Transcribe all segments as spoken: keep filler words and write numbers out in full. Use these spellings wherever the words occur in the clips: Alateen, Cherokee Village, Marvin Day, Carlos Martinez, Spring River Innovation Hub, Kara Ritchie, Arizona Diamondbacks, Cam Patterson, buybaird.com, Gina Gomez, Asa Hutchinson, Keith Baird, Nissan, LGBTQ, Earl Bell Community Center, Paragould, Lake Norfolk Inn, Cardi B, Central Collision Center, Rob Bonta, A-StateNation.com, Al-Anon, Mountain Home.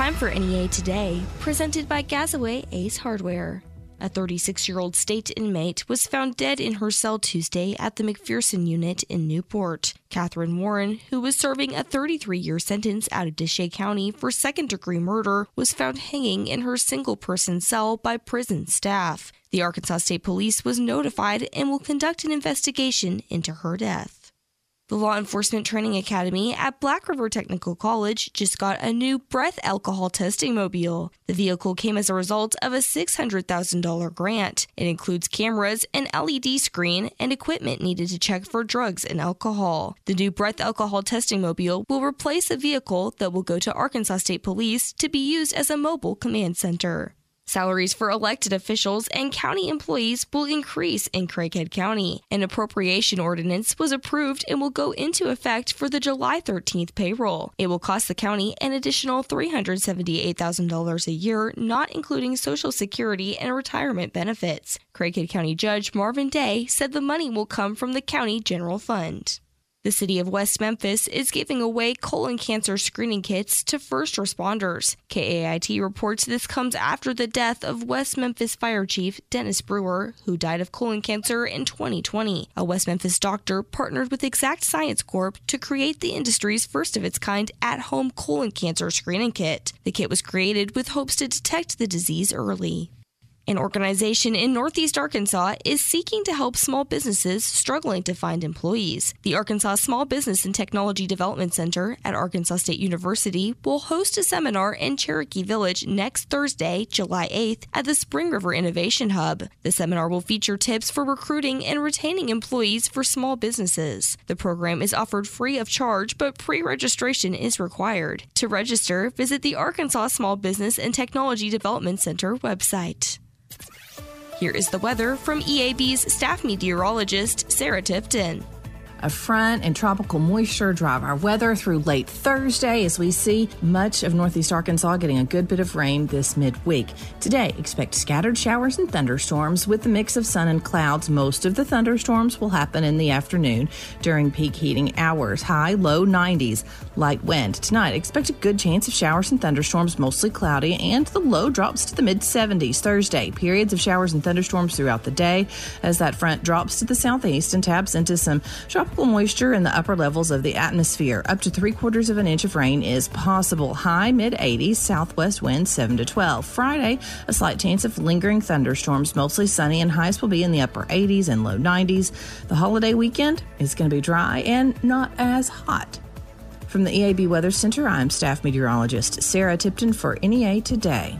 Time for N E A Today, presented by Gazaway Ace Hardware. A thirty-six-year-old state inmate was found dead in her cell Tuesday at the McPherson unit in Newport. Catherine Warren, who was serving a thirty-three-year sentence out of Desha County for second-degree murder, was found hanging in her single-person cell by prison staff. The Arkansas State Police was notified and will conduct an investigation into her death. The Law Enforcement Training Academy at Black River Technical College just got a new breath alcohol testing mobile. The vehicle came as a result of a six hundred thousand dollars grant. It includes cameras, an L E D screen, and equipment needed to check for drugs and alcohol. The new breath alcohol testing mobile will replace a vehicle that will go to Arkansas State Police to be used as a mobile command center. Salaries for elected officials and county employees will increase in Craighead County. An appropriation ordinance was approved and will go into effect for the July thirteenth payroll. It will cost the county an additional three hundred seventy-eight thousand dollars a year, not including Social Security and retirement benefits. Craighead County Judge Marvin Day said the money will come from the county general fund. The city of West Memphis is giving away colon cancer screening kits to first responders. K A I T reports this comes after the death of West Memphis Fire Chief Dennis Brewer, who died of colon cancer in twenty twenty. A West Memphis doctor partnered with Exact Sciences Corporation to create the industry's first-of-its-kind at-home colon cancer screening kit. The kit was created with hopes to detect the disease early. An organization in Northeast Arkansas is seeking to help small businesses struggling to find employees. The Arkansas Small Business and Technology Development Center at Arkansas State University will host a seminar in Cherokee Village next Thursday, July eighth, at the Spring River Innovation Hub. The seminar will feature tips for recruiting and retaining employees for small businesses. The program is offered free of charge, but pre-registration is required. To register, visit the Arkansas Small Business and Technology Development Center website. Here is the weather from E A B's staff meteorologist, Sarah Tipton. A front and tropical moisture drive our weather through late Thursday as we see much of Northeast Arkansas getting a good bit of rain this midweek. Today, expect scattered showers and thunderstorms with a mix of sun and clouds. Most of the thunderstorms will happen in the afternoon during peak heating hours. High, low nineties, light wind. Tonight, expect a good chance of showers and thunderstorms, mostly cloudy, and the low drops to the mid-seventies. Thursday, periods of showers and thunderstorms throughout the day as that front drops to the southeast and taps into some tropical moisture in the upper levels of the atmosphere. Up to three quarters of an inch of rain is possible. High, mid-eighties, southwest wind seven to twelve. Friday, a slight chance of lingering thunderstorms, mostly sunny, and highs will be in the upper eighties and low nineties. The holiday weekend is going to be dry and not as hot. From the E A B Weather Center, I'm staff meteorologist Sarah Tipton for N E A Today.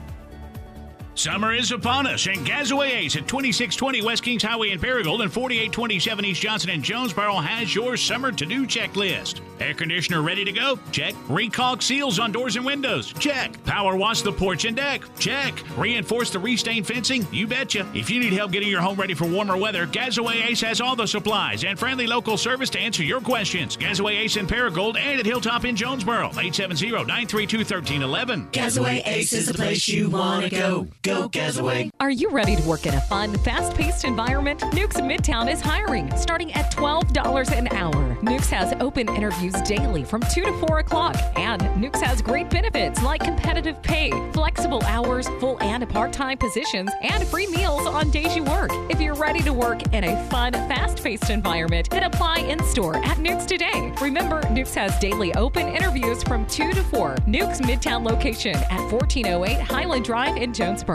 Summer is upon us, and Gazaway Ace at twenty-six twenty West Kings Highway in Paragould and forty-eight twenty-seven East Johnson in Jonesboro has your summer to-do checklist. Air conditioner ready to go? Check. Recalk seals on doors and windows? Check. Power wash the porch and deck? Check. Reinforce the restain fencing? You betcha. If you need help getting your home ready for warmer weather, Gazaway Ace has all the supplies and friendly local service to answer your questions. Gazaway Ace in Paragould and at Hilltop in Jonesboro, eight seven zero, nine three two, one three one one. Gazaway Ace is the place you want to go. Go Gazaway. Are you ready to work in a fun, fast-paced environment? Nukes Midtown is hiring, starting at twelve dollars an hour. Nukes has open interviews daily from two to four o'clock, and Nukes has great benefits like competitive pay, flexible hours, full and part-time positions, and free meals on days you work. If you're ready to work in a fun, fast-paced environment, then apply in-store at Nukes today. Remember, Nukes has daily open interviews from two to four. Nukes Midtown location at fourteen oh eight Highland Drive in Jonesboro.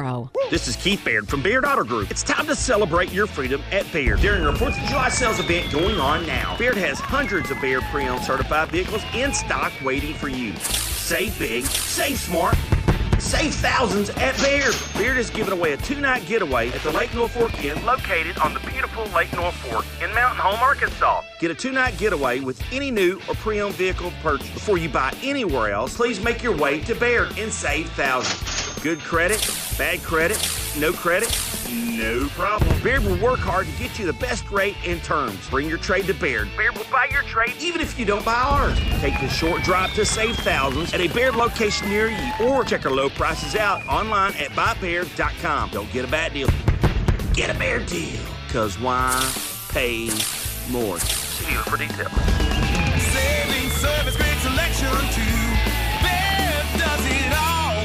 This is Keith Baird from Baird Auto Group. It's time to celebrate your freedom at Baird during the Reports of July sales event going on now. Baird has hundreds of Baird pre-owned certified vehicles in stock waiting for you. Save big, save smart, save thousands at Baird. Baird is giving away a two-night getaway at the Lake Norfolk Inn located on the beautiful Lake Norfolk in Mountain Home, Arkansas. Get a two-night getaway with any new or pre-owned vehicle purchased. Before you buy anywhere else, please make your way to Baird and save thousands. Good credit, bad credit, no credit, no problem. Baird will work hard to get you the best rate and terms. Bring your trade to Baird. Baird will buy your trade even if you don't buy ours. Take the short drive to save thousands at a Baird location near you or check our low prices out online at buy baird dot com. Don't get a bad deal. Get a Baird deal. Because why pay more? See you for details. Saving service, great selection too. Baird does it all.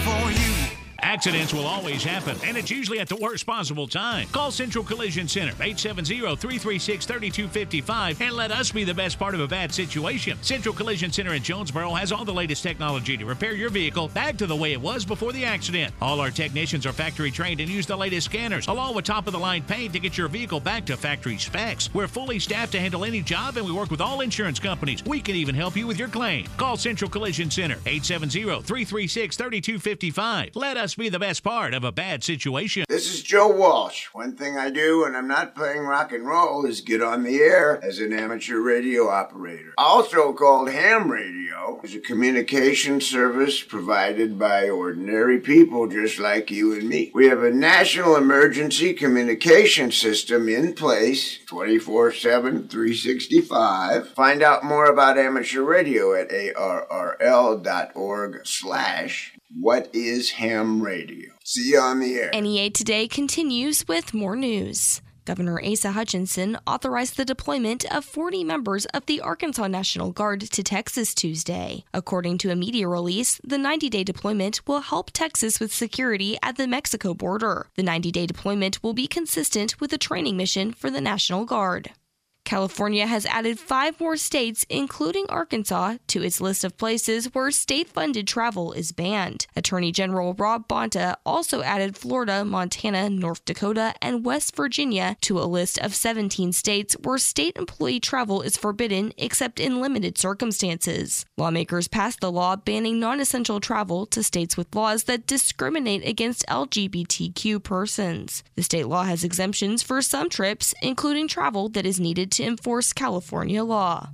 Accidents will always happen, and it's usually at the worst possible time. Call Central Collision Center, eight seven zero, three three six, three two five five, and let us be the best part of a bad situation. Central Collision Center in Jonesboro has all the latest technology to repair your vehicle back to the way it was before the accident. All our technicians are factory trained and use the latest scanners, along with top-of-the-line paint to get your vehicle back to factory specs. We're fully staffed to handle any job, and we work with all insurance companies. We can even help you with your claim. Call Central Collision Center, eight seven zero, three three six, three two five five. Let us be the best part of a bad situation. This is Joe Walsh. One thing I do when I'm not playing rock and roll is get on the air as an amateur radio operator, also called ham radio. It's a communication service provided by ordinary people just like you and me. We have a national emergency communication system in place twenty-four seven, three sixty-five. Find out more about amateur radio at arrl.org slash What is Ham Radio? See you on the air. N E A Today continues with more news. Governor Asa Hutchinson authorized the deployment of forty members of the Arkansas National Guard to Texas Tuesday. According to a media release, the ninety-day deployment will help Texas with security at the Mexico border. The ninety-day deployment will be consistent with a training mission for the National Guard. California has added five more states, including Arkansas, to its list of places where state-funded travel is banned. Attorney General Rob Bonta also added Florida, Montana, North Dakota, and West Virginia to a list of seventeen states where state employee travel is forbidden except in limited circumstances. Lawmakers passed the law banning non-essential travel to states with laws that discriminate against L G B T Q persons. The state law has exemptions for some trips, including travel that is needed to to enforce California law.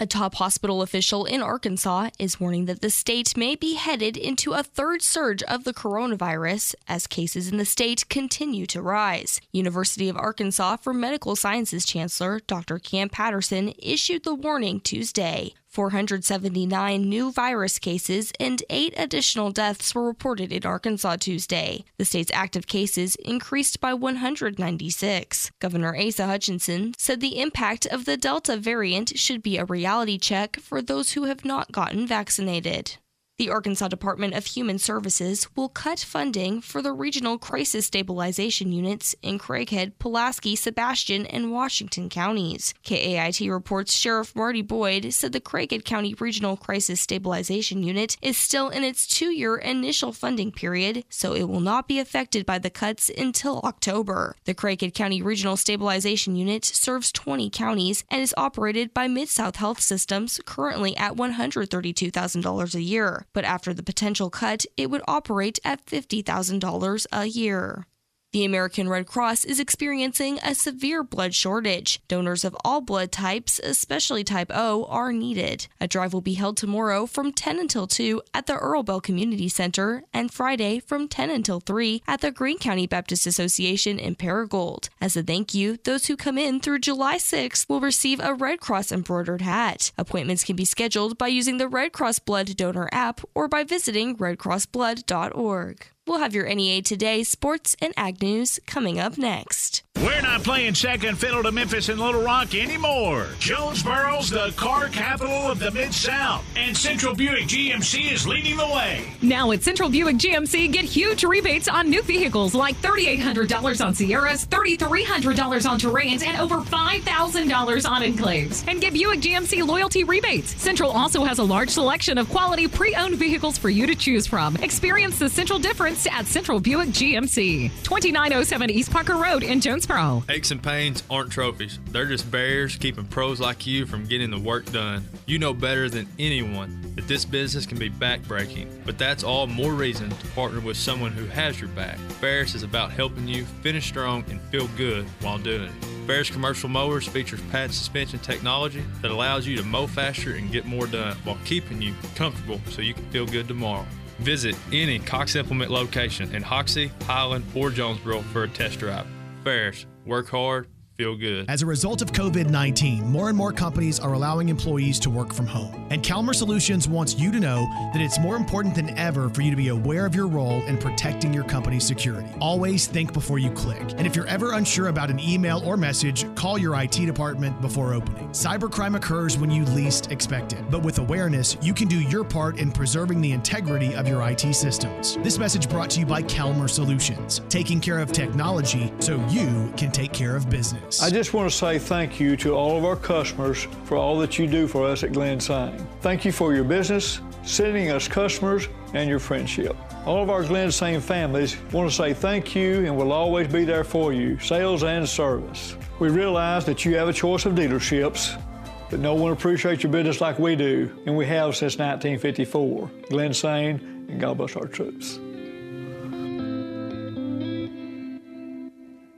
A top hospital official in Arkansas is warning that the state may be headed into a third surge of the coronavirus as cases in the state continue to rise. University of Arkansas for Medical Sciences Chancellor Doctor Cam Patterson issued the warning Tuesday. four hundred seventy-nine new virus cases and eight additional deaths were reported in Arkansas Tuesday. The state's active cases increased by one hundred ninety-six. Governor Asa Hutchinson said the impact of the Delta variant should be a reality check for those who have not gotten vaccinated. The Arkansas Department of Human Services will cut funding for the regional crisis stabilization units in Craighead, Pulaski, Sebastian, and Washington counties. K A I T reports Sheriff Marty Boyd said the Craighead County Regional Crisis Stabilization Unit is still in its two-year initial funding period, so it will not be affected by the cuts until October. The Craighead County Regional Stabilization Unit serves twenty counties and is operated by Mid-South Health Systems, currently at one hundred thirty-two thousand dollars a year. But after the potential cut, it would operate at fifty thousand dollars a year. The American Red Cross is experiencing a severe blood shortage. Donors of all blood types, especially type O, are needed. A drive will be held tomorrow from ten until two at the Earl Bell Community Center and Friday from ten until three at the Greene County Baptist Association in Paragould. As a thank you, those who come in through July sixth will receive a Red Cross embroidered hat. Appointments can be scheduled by using the Red Cross Blood Donor app or by visiting red cross blood dot org. We'll have your N E A Today sports and ag news coming up next. We're not playing second fiddle to Memphis and Little Rock anymore. Jonesboro's the car capital of the Mid-South, and Central Buick G M C is leading the way. Now at Central Buick G M C, get huge rebates on new vehicles like three thousand eight hundred dollars on Sierras, three thousand three hundred dollars on Terrains, and over five thousand dollars on Enclaves. And get Buick G M C loyalty rebates. Central also has a large selection of quality pre-owned vehicles for you to choose from. Experience the Central difference at Central Buick G M C. twenty-nine oh seven East Parker Road in Jonesboro. Aches and pains aren't trophies. They're just barriers keeping pros like you from getting the work done. You know better than anyone that this business can be backbreaking, but that's all more reason to partner with someone who has your back. Ferris is about helping you finish strong and feel good while doing it. Ferris Commercial Mowers features patented suspension technology that allows you to mow faster and get more done while keeping you comfortable so you can feel good tomorrow. Visit any Cox Implement location in Hoxie, Highland, or Jonesboro for a test drive. Ferris, work hard, feel good. As a result of COVID nineteen, more and more companies are allowing employees to work from home. And Calmer Solutions wants you to know that it's more important than ever for you to be aware of your role in protecting your company's security. Always think before you click. And if you're ever unsure about an email or message, call your I T department before opening. Cybercrime occurs when you least expect it. But with awareness, you can do your part in preserving the integrity of your I T systems. This message brought to you by Calmer Solutions, taking care of technology so you can take care of business. I just want to say thank you to all of our customers for all that you do for us at Glen Sane. Thank you for your business, sending us customers, and your friendship. All of our Glen Sane families want to say thank you and will always be there for you, sales and service. We realize that you have a choice of dealerships, but no one appreciates your business like we do, and we have since nineteen fifty-four. Glen Sane, and God bless our troops.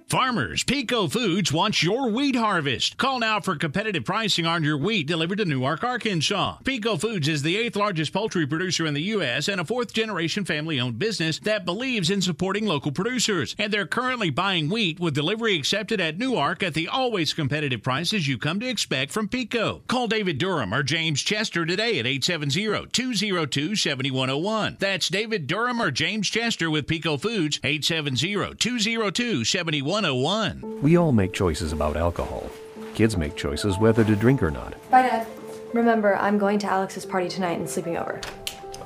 Farmers, Pico Foods wants your wheat harvest. Call now for competitive pricing on your wheat delivered to Newark, Arkansas. Pico Foods is the eighth largest poultry producer in the U S and a fourth-generation family-owned business that believes in supporting local producers. And they're currently buying wheat with delivery accepted at Newark at the always competitive prices you come to expect from Pico. Call David Durham or James Chester today at eight seven zero, two zero two, seven one zero one. That's David Durham or James Chester with Pico Foods, eight seven zero, two zero two, seven one zero one. We all make choices about alcohol. Kids make choices whether to drink or not. Bye, Dad. Remember, I'm going to Alex's party tonight and sleeping over.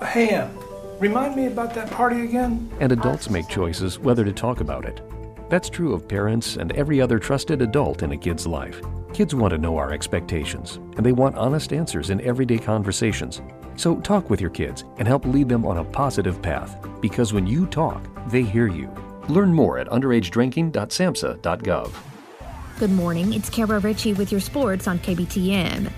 Hey, Em, remind me about that party again. And adults make choices whether to talk about it. That's true of parents and every other trusted adult in a kid's life. Kids want to know our expectations, and they want honest answers in everyday conversations. So talk with your kids and help lead them on a positive path, because when you talk, they hear you. Learn more at underage drinking dot samhsa dot gov. Good morning, it's Kara Ritchie with your sports on K B T M.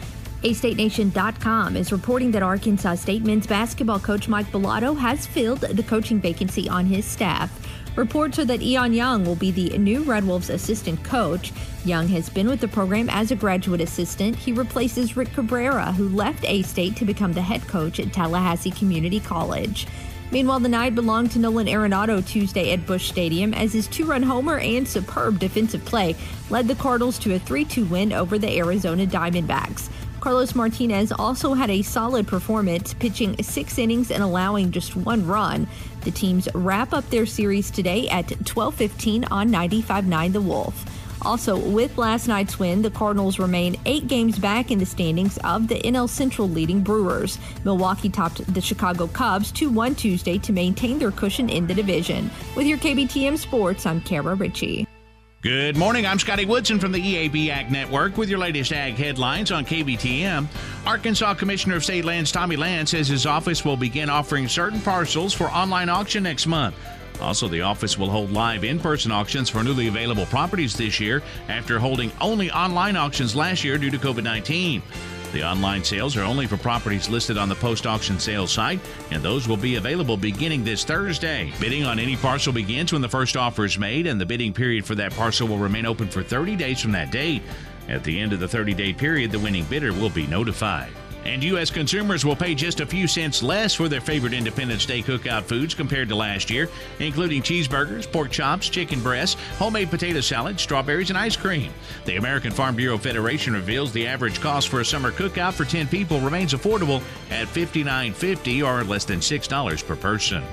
A State Nation dot com is reporting that Arkansas State men's basketball coach Mike Bilotto has filled the coaching vacancy on his staff. Reports are that Eon Young will be the new Red Wolves assistant coach. Young has been with the program as a graduate assistant. He replaces Rick Cabrera, who left A-State to become the head coach at Tallahassee Community College. Meanwhile, the night belonged to Nolan Arenado Tuesday at Busch Stadium as his two-run homer and superb defensive play led the Cardinals to a three two win over the Arizona Diamondbacks. Carlos Martinez also had a solid performance, pitching six innings and allowing just one run. The teams wrap up their series today at twelve fifteen on ninety-five point nine The Wolf. Also, with last night's win, the Cardinals remain eight games back in the standings of the N L Central leading Brewers. Milwaukee topped the Chicago Cubs two one Tuesday to maintain their cushion in the division. With your K B T M Sports, I'm Kara Ritchie. Good morning, I'm Scotty Woodson from the E A B Ag Network with your latest ag headlines on K B T M. Arkansas Commissioner of State Lands Tommy Land says his office will begin offering certain parcels for online auction next month. Also, the office will hold live in-person auctions for newly available properties this year after holding only online auctions last year due to COVID nineteen. The online sales are only for properties listed on the post-auction sales site, and those will be available beginning this Thursday. Bidding on any parcel begins when the first offer is made, and the bidding period for that parcel will remain open for thirty days from that date. At the end of the thirty-day period, the winning bidder will be notified. And U S consumers will pay just a few cents less for their favorite Independence Day cookout foods compared to last year, including cheeseburgers, pork chops, chicken breasts, homemade potato salad, strawberries, and ice cream. The American Farm Bureau Federation reveals the average cost for a summer cookout for ten people remains affordable at fifty-nine fifty, or less than six dollars per person.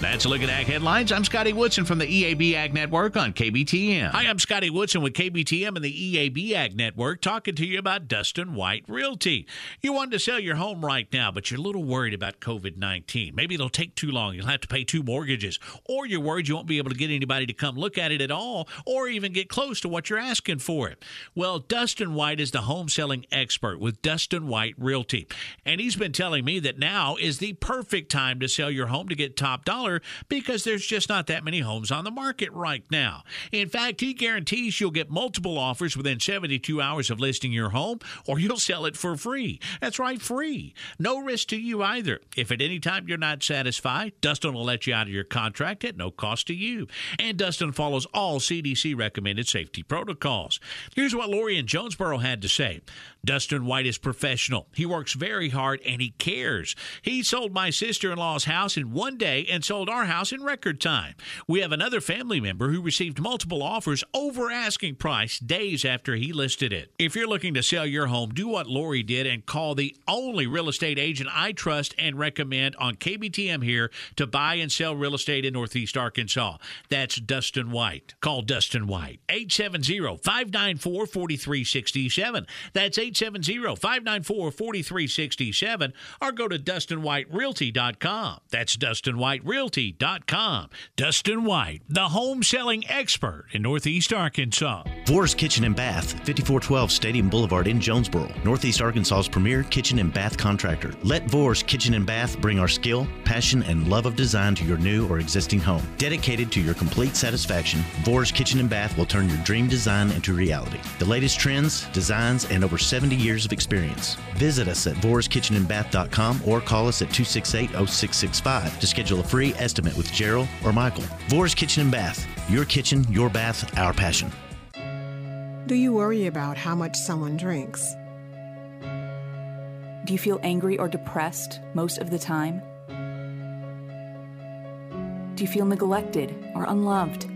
That's a look at Ag Headlines. I'm Scotty Woodson from the E A B Ag Network on K B T M. Hi, I'm Scotty Woodson with K B T M and the E A B Ag Network, talking to you about Dustin White Realty. You wanted to sell your home right now, but you're a little worried about COVID nineteen. Maybe it'll take too long. You'll have to pay two mortgages. Or you're worried you won't be able to get anybody to come look at it at all, or even get close to what you're asking for it. Well, Dustin White is the home selling expert with Dustin White Realty. And he's been telling me that now is the perfect time to sell your home to get top dollar, because there's just not that many homes on the market right now. In fact, he guarantees you'll get multiple offers within seventy-two hours of listing your home, or you'll sell it for free. That's right, free. No risk to you either. If at any time you're not satisfied, Dustin will let you out of your contract at no cost to you. And Dustin follows all C D C-recommended safety protocols. Here's what Lori in Jonesboro had to say. Dustin White is professional. He works very hard, and he cares. He sold my sister-in-law's house in one day and sold sold our house in record time. We have another family member who received multiple offers over asking price days after he listed it. If you're looking to sell your home, do what Lori did and call the only real estate agent I trust and recommend on K B T M here to buy and sell real estate in Northeast Arkansas. That's Dustin White. Call Dustin White, eight seven zero, five nine four, four three six seven. That's eight seven zero, five nine four, four three six seven, or go to Dustin White Realty dot com. That's Dustin White Realty dot com. Dustin White, the home selling expert in Northeast Arkansas. Forrest Kitchen and Bath, fifty-four twelve Stadium Boulevard in Jonesboro, Northeast Arkansas's premier kitchen and bath contractor. Let Forrest Kitchen and Bath bring our skill, passion, and love of design to your new or existing home. Dedicated to your complete satisfaction, Forrest Kitchen and Bath will turn your dream design into reality. The latest trends, designs, and over seventy years of experience. Visit us at Vore's Kitchen and Bath dot com or call us at two six eight, oh six six five to schedule a free estimate with Gerald or Michael. Vore's Kitchen and Bath. Your kitchen, your bath, our passion. Do you worry about how much someone drinks? Do you feel angry or depressed most of the time? Do you feel neglected or unloved?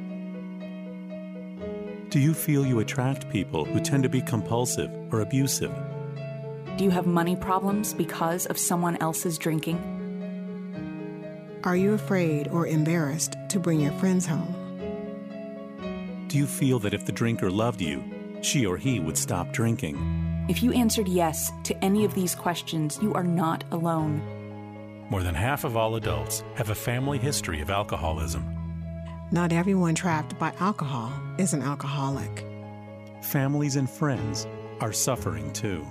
Do you feel you attract people who tend to be compulsive or abusive? Do you have money problems because of someone else's drinking? Are you afraid or embarrassed to bring your friends home? Do you feel that if the drinker loved you, she or he would stop drinking? If you answered yes to any of these questions, you are not alone. More than half of all adults have a family history of alcoholism. Not everyone trapped by alcohol is an alcoholic. Families and friends are suffering too.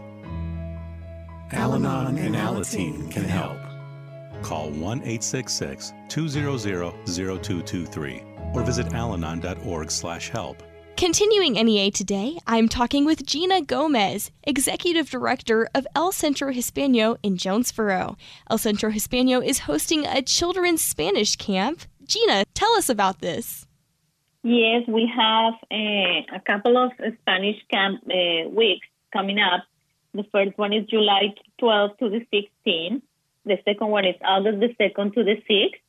Al-Anon and Alateen can help. Call one eight six six, two zero zero, zero two two three or visit alanon dot org slash help. Continuing N E A Today, I'm talking with Gina Gomez, Executive Director of El Centro Hispano in Jonesboro. El Centro Hispano is hosting a children's Spanish camp. Gina, tell us about this. Yes, we have uh, a couple of Spanish camp uh, weeks coming up. The first one is July twelfth to the sixteenth. The second one is August the second to the sixth.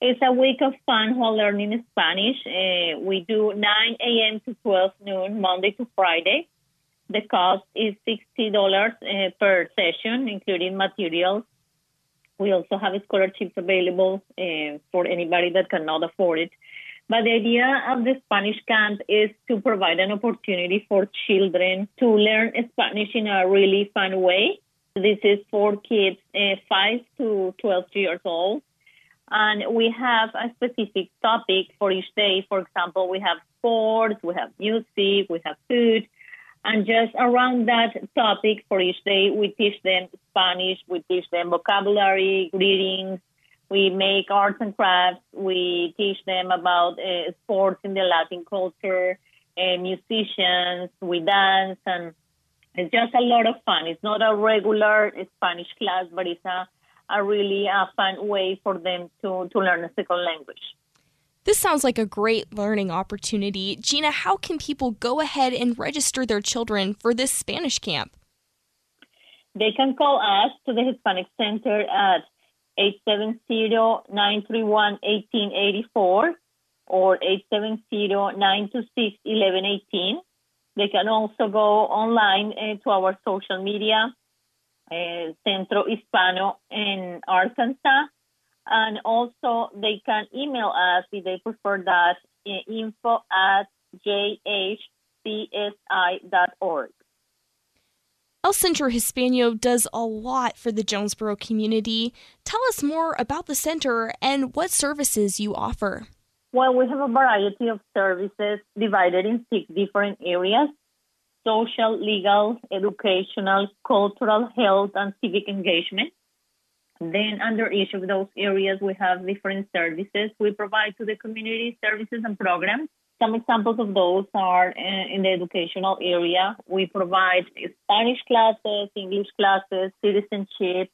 It's a week of fun while learning Spanish. Uh, we do nine a.m. to twelve noon, Monday to Friday. The cost is sixty dollars uh, per session, including materials. We also have scholarships available uh, for anybody that cannot afford it. But the idea of the Spanish camp is to provide an opportunity for children to learn Spanish in a really fun way. This is for kids uh, five to twelve years old. And we have a specific topic for each day. For example, we have sports, we have music, we have food. And just around that topic for each day, we teach them Spanish, we teach them vocabulary, greetings, we make arts and crafts, we teach them about uh, sports in the Latin culture, uh, musicians, we dance, and it's just a lot of fun. It's not a regular Spanish class, but it's a a really uh, fun way for them to, to learn a second language. This sounds like a great learning opportunity. Gina, how can people go ahead and register their children for this Spanish camp? They can call us to the Hispanic Center at eight seven zero, nine three one, one eight eight four or eight seven zero, nine two six, one one one eight. They can also go online uh, to our social media, Uh, Centro Hispano in Arkansas, and also they can email us if they prefer that, info at j h c s i dot org. El Centro Hispano does a lot for the Jonesboro community. Tell us more about the center and what services you offer. Well, we have a variety of services divided in six different areas: social, legal, educational, cultural, health, and civic engagement. Then under each of those areas, we have different services we provide to the community, services and programs. Some examples of those are in the educational area. We provide Spanish classes, English classes, citizenship.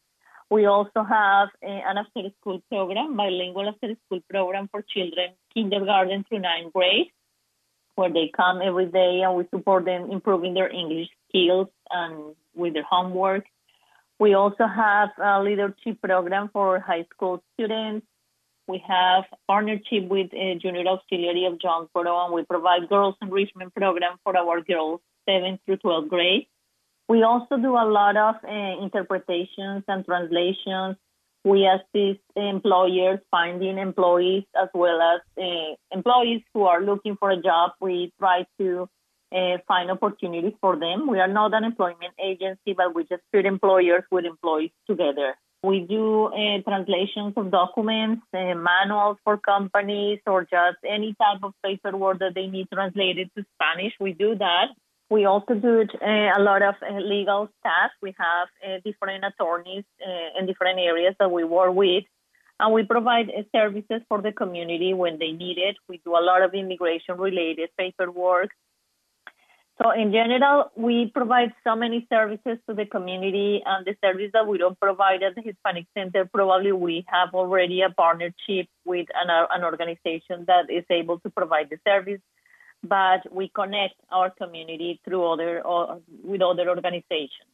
We also have an after-school program, bilingual after-school program for children, kindergarten through ninth grade, where they come every day and we support them improving their English skills and with their homework. We also have a leadership program for high school students. We have partnership with uh, Junior Auxiliary of Jonesboro, and we provide girls enrichment program for our girls seventh through twelfth grade. We also do a lot of uh, interpretations and translations. We assist employers finding employees as well as uh, employees who are looking for a job. We try to uh, find opportunities for them. We are not an employment agency, but we just put employers with employees together. We do uh, translations of documents, uh, manuals for companies, or just any type of paperwork that they need translated to Spanish. We do that. We also do uh, a lot of uh, legal staff. We have uh, different attorneys uh, in different areas that we work with. And we provide uh, services for the community when they need it. We do a lot of immigration-related paperwork. So in general, we provide so many services to the community, and the service that we don't provide at the Hispanic Center, probably we have already a partnership with an, uh, an organization that is able to provide the service. But we connect our community through other or with other organizations.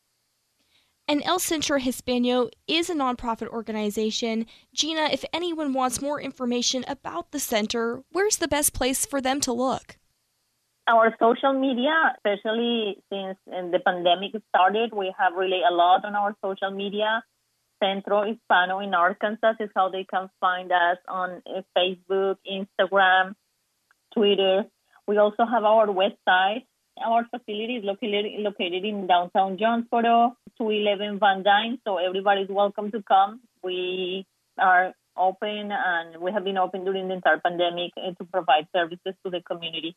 And El Centro Hispano is a nonprofit organization. Gina, if anyone wants more information about the center, where's the best place for them to look? Our social media, especially since the pandemic started, we have really a lot on our social media. Centro Hispano in Arkansas is how they can find us on Facebook, Instagram, Twitter. We also have our website. Our facility is located, located in downtown Jonesboro, two eleven Van Dyne, so everybody's welcome to come. We are open, and we have been open during the entire pandemic to provide services to the community.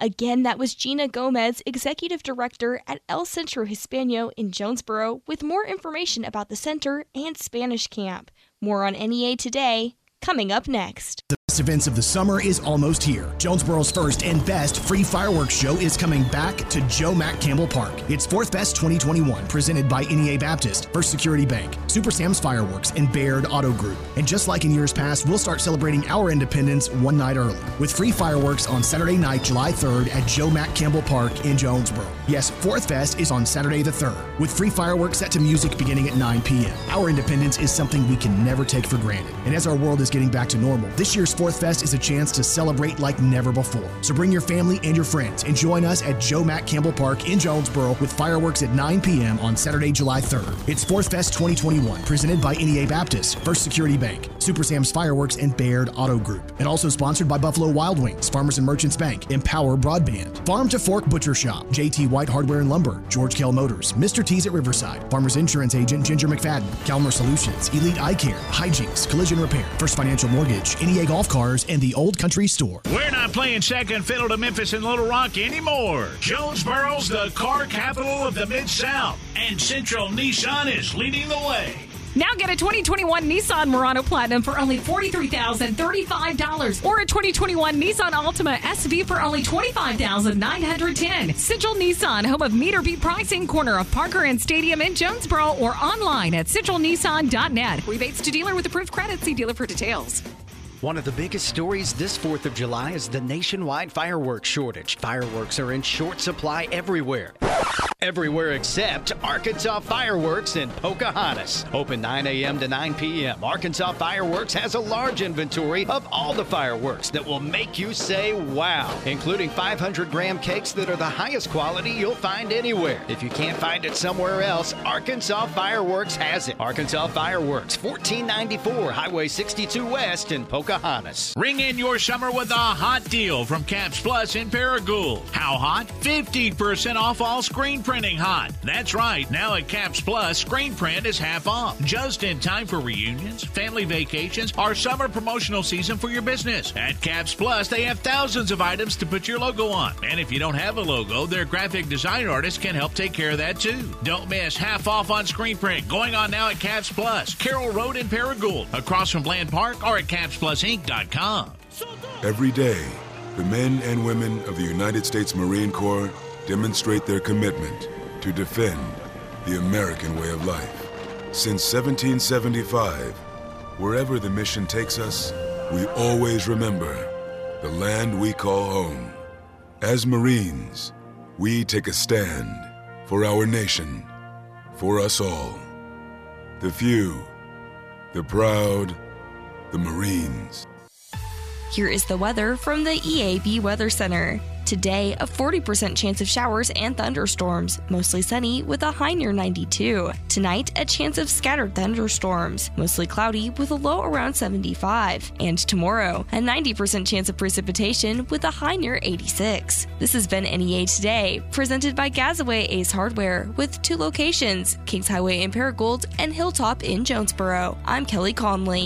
Again, that was Gina Gomez, Executive Director at El Centro Hispano in Jonesboro, with more information about the center and Spanish camp. More on N E A Today, coming up next. Events of the summer is almost here. Jonesboro's first and best free fireworks show is coming back to Joe Mack Campbell Park. It's Fourth Fest twenty twenty-one, presented by N E A Baptist, First Security Bank, Super Sam's Fireworks, and Baird Auto Group. And just like in years past, we'll start celebrating our independence one night early with free fireworks on Saturday night, July third at Joe Mack Campbell Park in Jonesboro. Yes, Fourth Fest is on Saturday the third, with free fireworks set to music beginning at nine p.m. Our independence is something we can never take for granted. And as our world is getting back to normal, this year's Fourth Fest is a chance to celebrate like never before. So bring your family and your friends and join us at Joe Mack Campbell Park in Jonesboro with fireworks at nine p.m. on Saturday, July third. It's Fourth Fest twenty twenty-one, presented by N E A Baptist, First Security Bank, Super Sam's Fireworks, and Baird Auto Group. And also sponsored by Buffalo Wild Wings, Farmers and Merchants Bank, Empower Broadband, Farm to Fork Butcher Shop, J T White Hardware and Lumber, George Kell Motors, Mister T's at Riverside, Farmers Insurance Agent Ginger McFadden, Calmer Solutions, Elite Eye Care, Hijinks, Collision Repair, First Financial Mortgage, N E A Golf Cars, and the Old Country Store. We're not playing second fiddle to Memphis and Little Rock anymore. Jonesboro's the car capital of the Mid-South, and Central Nissan is leading the way. Now get a twenty twenty-one Nissan Murano Platinum for only forty-three thousand thirty-five dollars or a twenty twenty-one Nissan Altima S U V for only twenty-five thousand nine hundred ten dollars. Central Nissan, home of Meter Beat pricing, corner of Parker and Stadium in Jonesboro, or online at central nissan dot net. Rebates to dealer with approved credit. See dealer for details. One of the biggest stories this fourth of July is the nationwide fireworks shortage. Fireworks are in short supply everywhere. Everywhere except Arkansas Fireworks in Pocahontas. Open nine a.m. to nine p.m., Arkansas Fireworks has a large inventory of all the fireworks that will make you say, wow, including five hundred gram cakes that are the highest quality you'll find anywhere. If you can't find it somewhere else, Arkansas Fireworks has it. Arkansas Fireworks, fourteen ninety-four Highway sixty-two West in Pocahontas. Ring in your summer with a hot deal from Caps Plus in Paragould. How hot? fifty percent off all screen printing hot. That's right. Now at Caps Plus, screen print is half off. Just in time for reunions, family vacations, or summer promotional season for your business. At Caps Plus, they have thousands of items to put your logo on. And if you don't have a logo, their graphic design artists can help take care of that too. Don't miss half off on screen print going on now at Caps Plus, Carroll Road in Paragould, across from Bland Park, or at caps plus inc dot com. Every day, the men and women of the United States Marine Corps demonstrate their commitment to defend the American way of life. Since seventeen seventy-five, wherever the mission takes us, we always remember the land we call home. As Marines, we take a stand for our nation, for us all. The few, the proud, the Marines. Here is the weather from the E A B Weather Center. Today, a forty percent chance of showers and thunderstorms, mostly sunny with a high near ninety-two. Tonight, a chance of scattered thunderstorms, mostly cloudy with a low around seventy-five. And tomorrow, a ninety percent chance of precipitation with a high near eighty-six. This has been N E A Today, presented by Gazaway Ace Hardware with two locations, Kings Highway in Paragould and Hilltop in Jonesboro. I'm Kelly Conley.